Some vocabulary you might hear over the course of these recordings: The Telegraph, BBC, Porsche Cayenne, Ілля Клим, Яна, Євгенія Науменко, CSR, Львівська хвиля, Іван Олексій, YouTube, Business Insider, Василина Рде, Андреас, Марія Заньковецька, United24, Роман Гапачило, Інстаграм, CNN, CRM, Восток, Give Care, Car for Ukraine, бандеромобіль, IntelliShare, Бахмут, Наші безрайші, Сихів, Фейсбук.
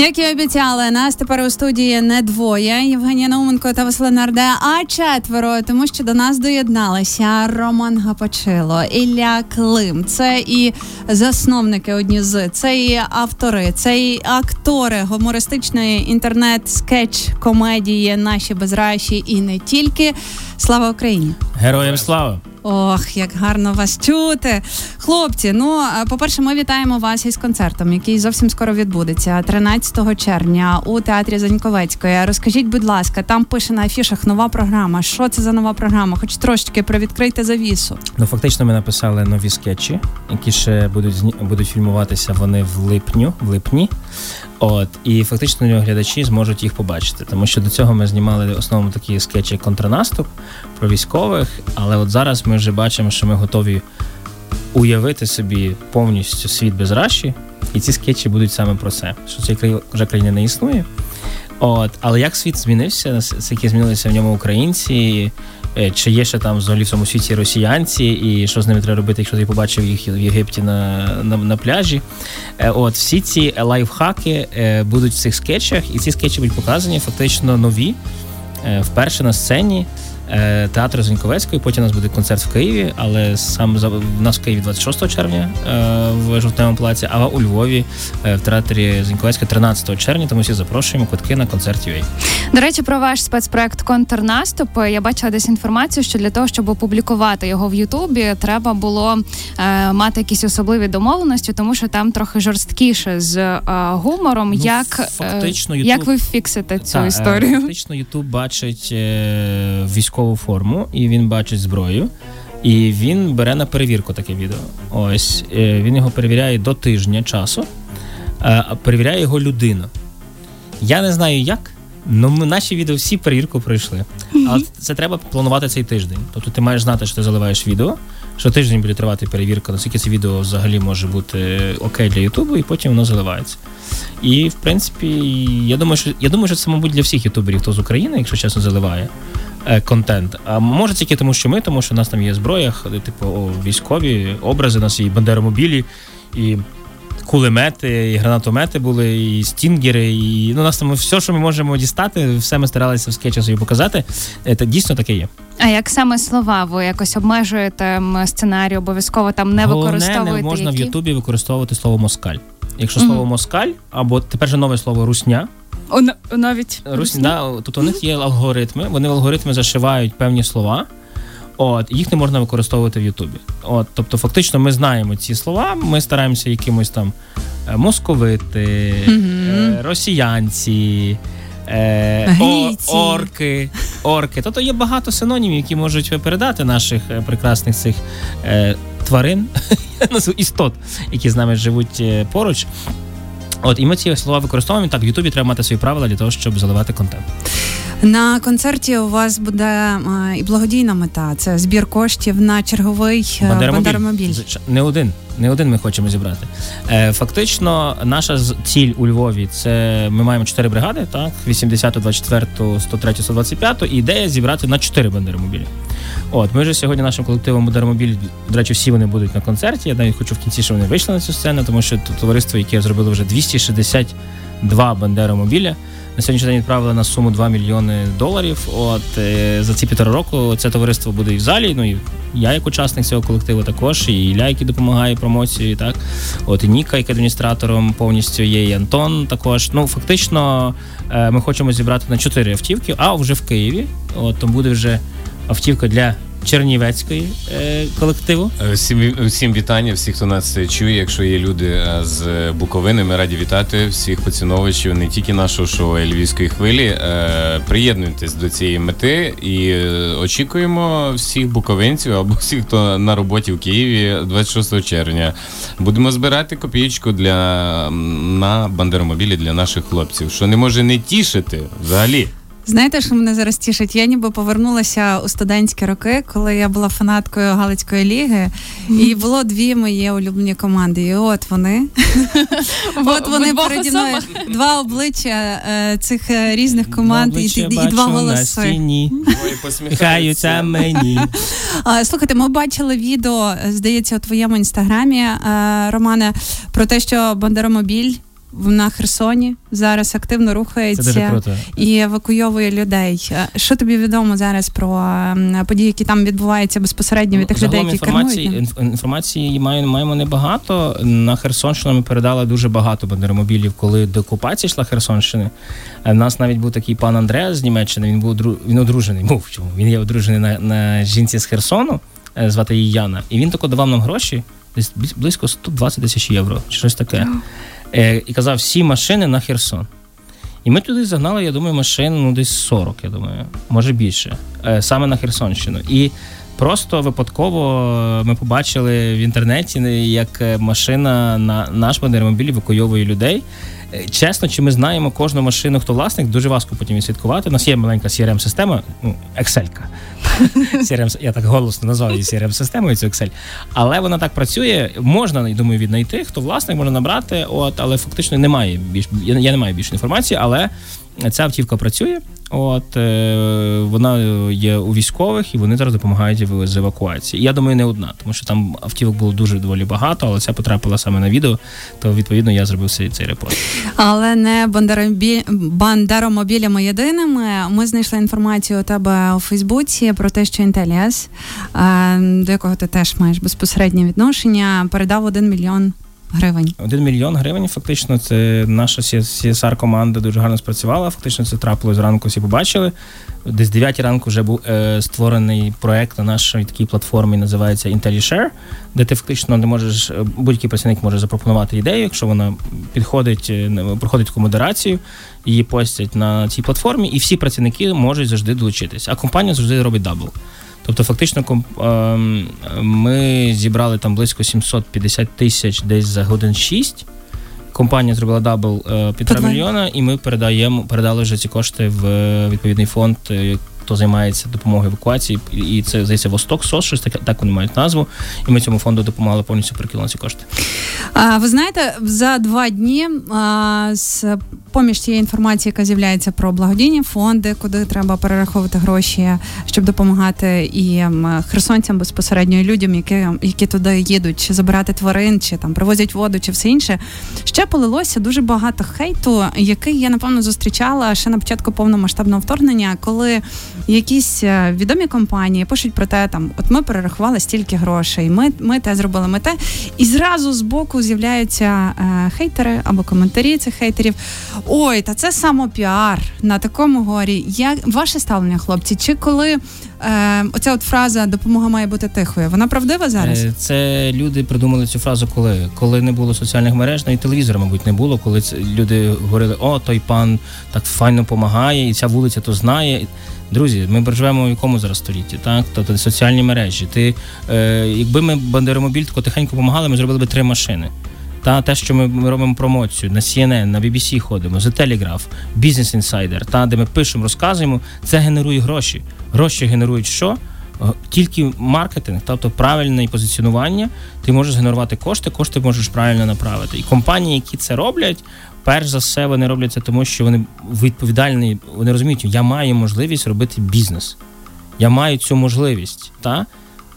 Як і обіцяли, нас тепер у студії не двоє, Євгенія Науменко та Василина Рде, а четверо, тому що до нас доєдналися Роман Гапачило, Ілля Клим. Це і засновники одні з, це і автори, це і актори гумористичної інтернет-скетч-комедії «Наші безрайші» і не тільки. Слава Україні! Героям слава! Ох, як гарно вас чути. Хлопці, ну, по-перше, ми вітаємо вас із концертом, який зовсім скоро відбудеться, 13 червня у Театрі Заньковецької. Розкажіть, будь ласка, там пише на афішах нова програма. Що це за нова програма? Хоч трошечки привідкрийте завісу. Ну, фактично ми написали нові скетчі, які ще будуть фільмуватися вони в липні. От, і фактично глядачі зможуть їх побачити, тому що до цього ми знімали основно такі скетчі контрнаступ про військових, але от зараз ми вже бачимо, що ми готові уявити собі повністю світ без Раші, і ці скетчі будуть саме про це, що цієї вже країни не існує. От, але як світ змінився, які змінилися в ньому українці, чи є ще там взагалі в цьому світі росіянці, і що з ними треба робити, якщо ти побачив їх в Єгипті на пляжі. От, всі ці лайфхаки будуть в цих скетчах, і ці скетчі будуть показані фактично нові, вперше на сцені Театру Заньковецької. Потім у нас буде концерт в Києві, але сам в нас в Києві 26 червня в Жовтневому палаці, а у Львові в Театрі Заньковецької 13 червня, тому всі запрошуємо, квитки на концерт UA. До речі, про ваш спецпроект «Контрнаступ» я бачила десь інформацію, що для того, щоб опублікувати його в Ютубі, треба було мати якісь особливі домовленості, тому що там трохи жорсткіше з гумором. Ну, фактично, YouTube... Як ви фіксите цю історію? Фактично, Ютуб бачить військову форму, і він бачить зброю, і він бере на перевірку таке відео. Ось, він його перевіряє до тижня часу, перевіряє його людина. Я не знаю як, але наші відео всі перевірку пройшли. Але це треба планувати цей тиждень. Тобто ти маєш знати, що ти заливаєш відео, що тиждень буде тривати перевірка, наскільки це відео взагалі може бути окей для Ютубу, і потім воно заливається. І, в принципі, я думаю, що це, мабуть, для всіх ютуберів, хто з України, якщо чесно, заливає контент. А може тільки тому що в нас там є зброя, типу військові образи, у нас і бандеромобілі, і кулемети, і гранатомети були, і стінгери, і у нас там все, що ми можемо дістати, все ми старалися в скетчі собі показати. Це дійсно таке є. А як саме слова? Ви якось обмежуєте сценарій, обов'язково там не використовуєте? Головне, не можна в Ютубі використовувати слово «москаль». Якщо слово «москаль», або тепер же нове слово «русня», тут у них є алгоритми, вони в алгоритми зашивають певні слова, їх не можна використовувати в Ютубі. Тобто фактично ми знаємо ці слова, ми стараємося якимось там московити, росіянці, орки. Тобто є багато синонімів, які можуть передати наших прекрасних цих тварин, істот, які з нами живуть поруч. І ми ці слова використовуємо. Так, в Ютубі треба мати свої правила для того, щоб заливати контент. На концерті у вас буде і благодійна мета. Це збір коштів на черговий бандеромобіль. Не один ми хочемо зібрати. Фактично, наша ціль у Львові – це ми маємо 4 бригади, так? 80-ту, 24-ту, 103-ту, 125-ту. І ідея зібрати на 4 бандеромобілі. Ми вже сьогодні нашим колективом «Бандеромобіль», до речі, всі вони будуть на концерті. Я навіть хочу в кінці, щоб вони вийшли на цю сцену, тому що товариство, яке зробило вже 262 бандеромобіля, на сьогоднішній день відправили на суму $2 мільйони. За ці 1,5 року це товариство буде і в залі, і я як учасник цього колективу також, і Ілля, який допомагає промоції, так? І Ніка, який адміністратором повністю є, і Антон також. Фактично ми хочемо зібрати на 4 автівки, а вже в Києві. Там буде вже автівка для чернівецької колективу. Всім вітання, всіх, хто нас чує. Якщо є люди з Буковини, ми раді вітати всіх поціновувачів не тільки нашого шоу, а й львівської хвилі. Приєднуйтесь до цієї мети і очікуємо всіх буковинців або всіх, хто на роботі в Києві 26 червня. Будемо збирати копійку на бандеромобілі для наших хлопців, що не може не тішити взагалі. Знаєте, що мене зараз тішить? Я ніби повернулася у студентські роки, коли я була фанаткою Галицької ліги, і було 2 мої улюблені команди. І от вони переді мною. 2 обличчя цих різних команд і 2 голоси. Хаються мені. Слухайте, ми бачили відео, здається, у твоєму інстаграмі, Романе, про те, що бандеромобіль на Херсоні зараз активно рухається і евакуйовує людей. Що тобі відомо зараз про події, які там відбуваються безпосередньо від тих людей, які керують? Інформації маємо небагато. На Херсонщину ми передали дуже багато бандеромобілів, коли до окупації йшла Херсонщини. У нас навіть був такий пан Андреас з Німеччини, він одружений, він є одружений на жінці з Херсону, звати її Яна. І він тако давав нам гроші, десь близько 120 тисяч євро, чи щось таке. І казав, всі машини на Херсон. І ми туди загнали, я думаю, машин десь 40, я думаю, може більше, саме на Херсонщину. І просто випадково ми побачили в інтернеті, як машина на наш бандеромобіль евакуйовує людей. Чесно, чи ми знаємо кожну машину, хто власник, дуже важко потім відслідкувати. У нас є маленька CRM-система, Excel-ка. Я так голосно назвав її CRM-системою, цю Excel. Але вона так працює, можна, я думаю, віднайти, хто власник, можна набрати, але фактично немає більш, я не маю більше інформації, але ця автівка працює, вона є у військових, і вони зараз допомагають з евакуації. І я думаю, не одна, тому що там автівок було дуже доволі багато, але ця потрапила саме на відео, то, відповідно, я зробив цей репорт. Але не бандеромобілями єдиними. Ми знайшли інформацію у тебе у Фейсбуці про те, що IntelliShare, до якого ти теж маєш безпосереднє відношення, передав 1 мільйон гривень. 1 мільйон гривень, фактично, це наша CSR-команда дуже гарно спрацювала, фактично це трапилось зранку, всі побачили. Десь в 9 ранку вже був створений проект на нашій такій платформі, називається IntelliShare, де ти фактично не можеш, будь-який працівник може запропонувати ідею, якщо вона підходить, проходить таку модерацію, її постять на цій платформі, і всі працівники можуть завжди долучитись. А компанія завжди робить дабл. Тобто, фактично, ми зібрали там близько 750 тисяч десь за годин 6. Компанія зробила дабл 1,5 мільйона, і ми передали вже ці кошти в відповідний фонд, хто займається допомогою евакуації. І це, здається, Восток, СОС, щось таке, так вони мають назву. І ми цьому фонду допомагали повністю прикинути ці кошти. Ви знаєте, за 2 дні з-поміж тієї інформації, яка з'являється про благодійні фонди, куди треба перераховувати гроші, щоб допомагати і херсонцям безпосередньо, і людям, які туди їдуть, чи забирати тварин, чи там привозять воду, чи все інше, ще полилося дуже багато хейту, який я, напевно, зустрічала ще на початку повномасштабного вторгнення, коли якісь відомі компанії пишуть про те, там, от ми перерахували стільки грошей, ми те зробили, ми те, і зразу з боку з'являються хейтери або коментарі цих хейтерів. Ой, та це самопіар на такому горі. Ваше ставлення, хлопці, чи коли оця от фраза «допомога має бути тихою», вона правдива зараз? Це люди придумали цю фразу коли не було соціальних мереж, і телевізора, мабуть, не було, коли люди говорили той пан так файно допомагає, і ця вулиця то знає. Друзі, ми проживемо в якому зараз столітті, так? Тобто соціальні мережі. Якби ми бандеромобіль тако тихенько допомагали, ми зробили б 3 машини. Те, що ми робимо промоцію, на CNN, на BBC ходимо, The Telegraph, Business Insider, де ми пишемо, розказуємо, це генерує гроші. Гроші генерують що? Тільки маркетинг, тобто правильне позиціонування, ти можеш генерувати кошти можеш правильно направити. І компанії, які це роблять, перш за все вони роблять це тому, що вони відповідальні, вони розуміють, я маю можливість робити бізнес. Я маю цю можливість,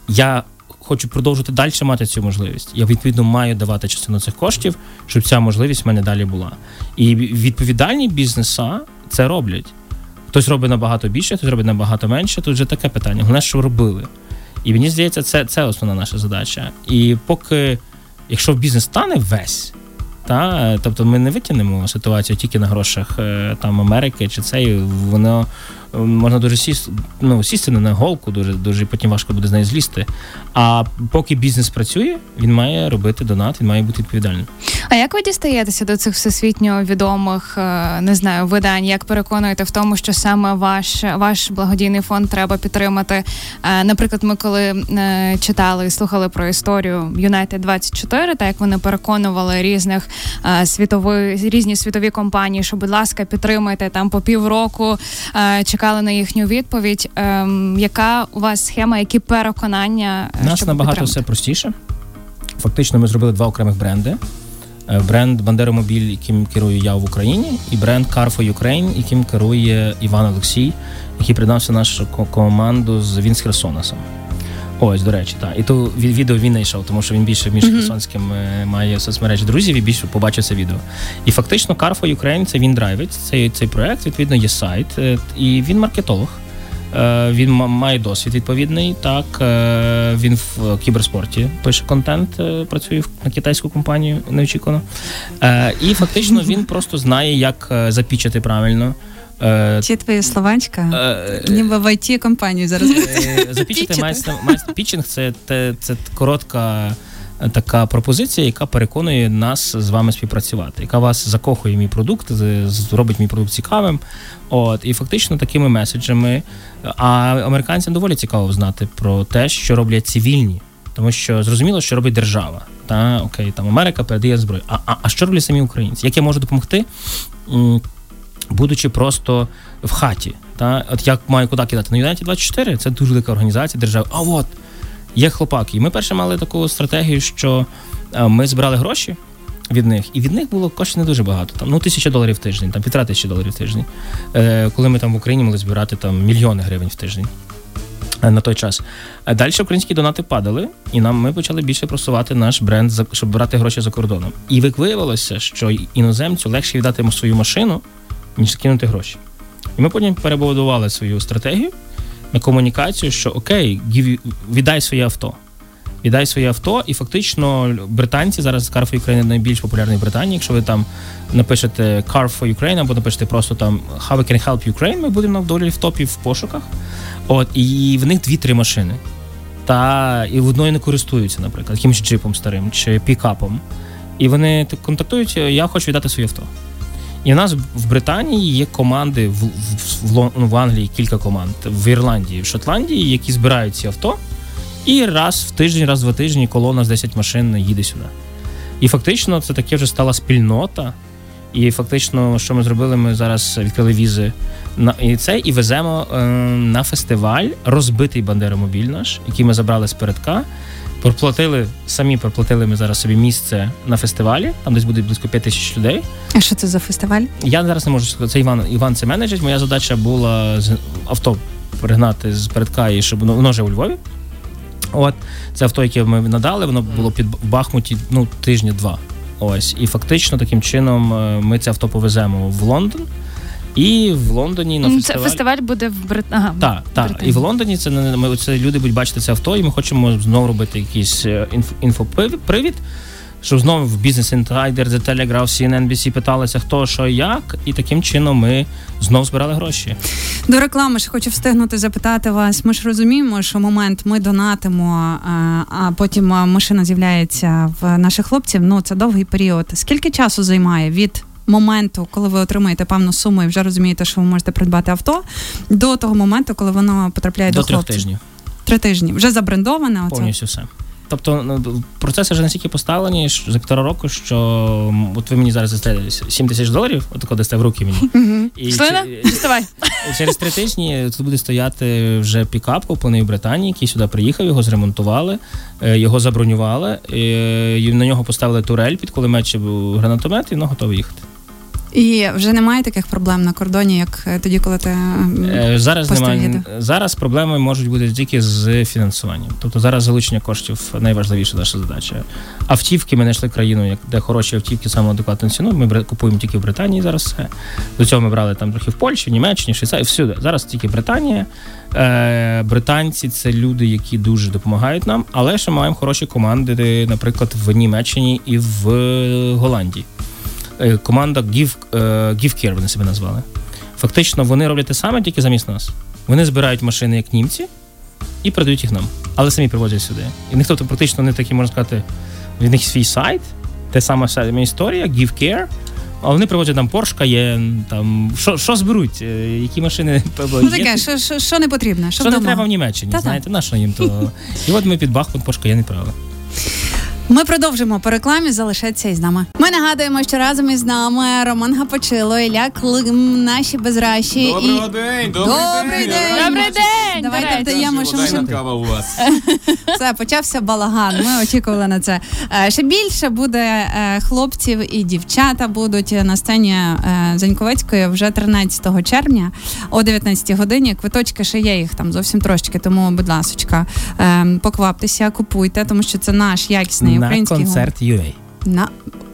Я хочу продовжувати далі мати цю можливість. Я, відповідно, маю давати частину цих коштів, щоб ця можливість в мене далі була. І відповідальні бізнеса це роблять. Хтось робить набагато більше, хтось робить набагато менше. Тут вже таке питання. Головне, що робили. І мені здається, це основна наша задача. І поки, якщо бізнес стане весь, тобто ми не витягнемо ситуацію тільки на грошах Америки чи це, і воно можна дуже сісти на голку, дуже потім важко буде з неї злізти. А поки бізнес працює, він має робити донат, він має бути відповідальним. А як ви дістаєтеся до цих всесвітньо відомих, не знаю, видань? Як переконуєте в тому, що саме ваш благодійний фонд треба підтримати? Наприклад, ми коли читали і слухали про історію United24, як вони переконували різні світові компанії, що, будь ласка, підтримайте, там по півроку чекали на їхню відповідь. Яка у вас схема, які переконання? У нас набагато все простіше. Фактично, ми зробили 2 окремих бренди. Бренд «Бандеромобіль», яким керую я в Україні, і бренд «Car for Ukraine», яким керує Іван Олексій, який приєднався в нашу команду, він з Херсона сам. Ось, до речі, так. І то відео він знайшов, тому що він більше між херсонським має соцмережі друзів і більше побачив це відео. І фактично Car for Ukraine, це він драйвить, цей проект, відповідно, є сайт, і він маркетолог. Він має досвід відповідний, так, він в кіберспорті пише контент, працює на китайську компанію, неочікувано. І фактично він просто знає, як запічати правильно. Чи твоя словачка? Ніби в IT-компанію зараз. Запічати майстер. Пічинг – це коротка така пропозиція, яка переконує нас з вами співпрацювати, яка вас закохує в мій продукт, зробить мій продукт цікавим. От, і фактично такими меседжами. А американцям доволі цікаво знати про те, що роблять цивільні. Тому що зрозуміло, що робить держава. Та, окей, там Америка передає зброю. А що роблять самі українці? Як я можу допомогти, будучи просто в хаті? Та? От як маю куди кидати? Ну, United24 – це дуже велика організація держави. А от, є хлопаки. І ми перше мали таку стратегію, що ми збирали гроші від них, і від них було коштів не дуже багато. Там, $1,000 в тиждень, там, $1,500 в тиждень. Коли ми там в Україні могли збирати там, $1,000,000 в тиждень на той час. Далі українські донати падали, і ми почали більше просувати наш бренд, щоб брати гроші за кордоном. І виявилося, що іноземцю легше віддати свою машину, ніж кинути гроші. І ми потім перебудували свою стратегію на комунікацію, що окей, віддай своє авто, і фактично британці, зараз Car for Ukraine найбільш популярний в Британії, якщо ви там напишете Car for Ukraine, або напишете просто там How we can help Ukraine, ми будемо доволі в топі в пошуках. От, і в них 2-3 машини. Та і в одної не користуються, наприклад, якимось джипом старим, чи пікапом. І вони контактують, я хочу віддати своє авто. І в нас в Британії є команди, в Англії кілька команд, в Ірландії, в Шотландії, які збирають ці авто, і раз в тиждень, раз в два тижні колона з 10 машин їде сюди. І фактично це таке вже стала спільнота, і фактично, що ми зробили, ми зараз відкрили візи і веземо на фестиваль розбитий бандеромобіль наш, який ми забрали з передка. Проплатили ми зараз собі місце на фестивалі, там десь буде близько 5,000 людей. А що це за фестиваль? Я зараз не можу сказати, це Іван це менеджер, моя задача була авто пригнати з передка, і щоб воно живе у Львові. От, це авто, яке ми надали, воно було під Бахмуті, тижні-два. Ось, і фактично таким чином ми це авто повеземо в Лондон. І в Лондоні на фестиваль. Це фестиваль буде в Британії. Так. І в Лондоні це люди будуть бачити це авто, і ми хочемо знову робити якийсь інфопривід, щоб знову в Business Insider, The Telegraph, CNN, BBC питалися, хто, що, як, і таким чином ми знов збирали гроші. До реклами ж хочу встигнути запитати вас. Ми ж розуміємо, що момент ми донатимо, а потім машина з'являється в наших хлопців. Це довгий період. Скільки часу займає від моменту, коли ви отримаєте певну суму і вже розумієте, що ви можете придбати авто, до того моменту, коли воно потрапляє до хлопців? До 3 тижнів. 3 тижні. Вже забрендоване? Повністю все. Тобто процеси вже настільки поставлені за півтора року, що от ви мені зараз дасте $7,000, отако дасте в руки мені. Шлина? Доставай. Через 3 тижні тут буде стояти вже пікап, куплений в Британії, який сюди приїхав, його зремонтували, його забронювали, на нього поставили турель під кулемет чи гранатомет, і воно готове їхати. І вже немає таких проблем на кордоні, як тоді, коли ти постійно? Зараз проблеми можуть бути тільки з фінансуванням. Тобто зараз залучення коштів найважливіша наша задача. Автівки, ми знайшли країну, де хороші автівки, саме адекватну ціну. Ми купуємо тільки в Британії зараз все. До цього ми брали там трохи в Польщі, в Німеччині, Швейцарії, всюди. Зараз тільки Британія. Британці – це люди, які дуже допомагають нам, але ще маємо хороші команди, наприклад, в Німеччині і в Голландії. Команда Give Care, вони себе назвали. Фактично, вони роблять те саме, тільки замість нас. Вони збирають машини, як німці, і продають їх нам. Але самі привозять сюди. І ніхто, то практично, не такі, можна сказати, в них свій сайт, те саме історія, Give Care, а вони привозять там Porsche Cayenne, там, що зберуть, які машини. Таке, що не потрібно, що не треба в Німеччині, знаєте, на що їм то. І от ми під Бахмут Porsche Cayenne правили. Ми продовжимо по рекламі, залишайтеся із нами. Ми нагадуємо, що разом із нами Роман Гапачило, Ілля Клим, Наші безрайші. Добрий день! Давайте вдаємо, що ми ще... Все, почався балаган, ми очікували на це. Ще більше буде хлопців і дівчата будуть на сцені Заньковецької вже 13 червня о 19 годині. Квиточки ще є, їх там зовсім трошечки, тому, будь ласочка, покваптеся, купуйте, тому що це наш якісний український гумор. На концерт UA.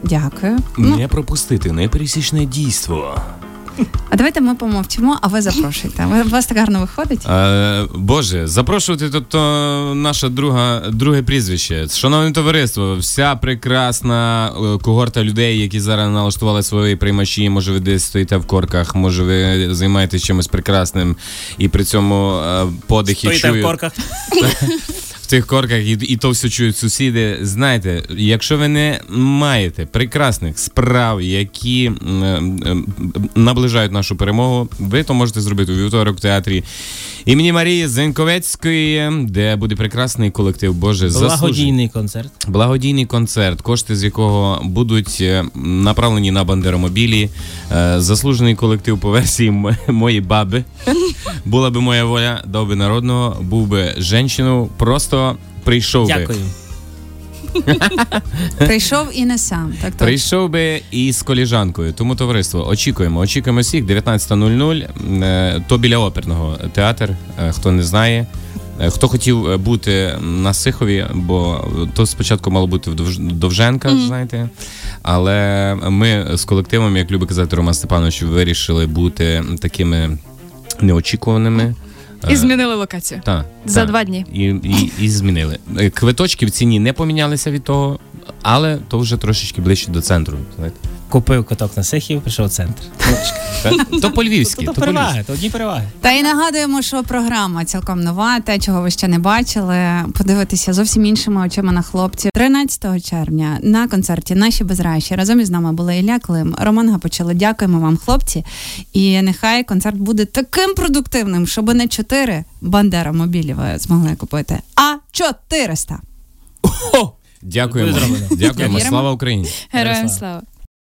Дякую. Не пропустити непересічне дійство. А давайте ми помовчимо, а ви запрошуйте. У вас так гарно виходить? Боже, запрошувати тут наше друге прізвище. Шановне товариство, вся прекрасна когорта людей, які зараз налаштували свої приймачі, може ви десь стоїте в корках, може ви займаєтесь чимось прекрасним і при цьому подихи чують. Стоїте в корках. В цих корках і то все чують сусіди. Знаєте, якщо ви не маєте прекрасних справ, які наближають нашу перемогу, ви то можете зробити у вівторок в театрі імені Марії Заньковецької, де буде прекрасний колектив, Боже, заслужений. Благодійний концерт, кошти з якого будуть направлені на бандеромобілі. Заслужений колектив по версії моєї баби. Була би моя воля, дав би народного, був би жінчину, просто прийшов би. Дякую. Прийшов і не сам. Так, прийшов би і з коліжанкою. Тому, товариство, очікуємо всіх. 19:00, то біля оперного театр, хто не знає. Хто хотів бути на Сихові, бо то спочатку мало бути в Довженках, знаєте. Але ми з колективом, як любить казати Роман Степанович, вирішили бути такими неочікуваними. І змінили локацію. За 2 дні. І змінили. Квиточки в ціні не помінялися від того, але то вже трошечки ближче до центру. Купив каток на Сихів, прийшов в центр. То по-львівськи. То переваги, то одні переваги. Та і нагадуємо, що програма цілком нова, те, чого ви ще не бачили. Подивитися зовсім іншими очима на хлопців. 13 червня на концерті «Наші безрайші» разом із нами були Ілля Клим, Роман Гапачило. Дякуємо вам, хлопці. І нехай концерт буде таким продуктивним, щоб не 4 бандеромобілі ви змогли купити, а 400. Дякуємо. Слава Україні. Героям слава.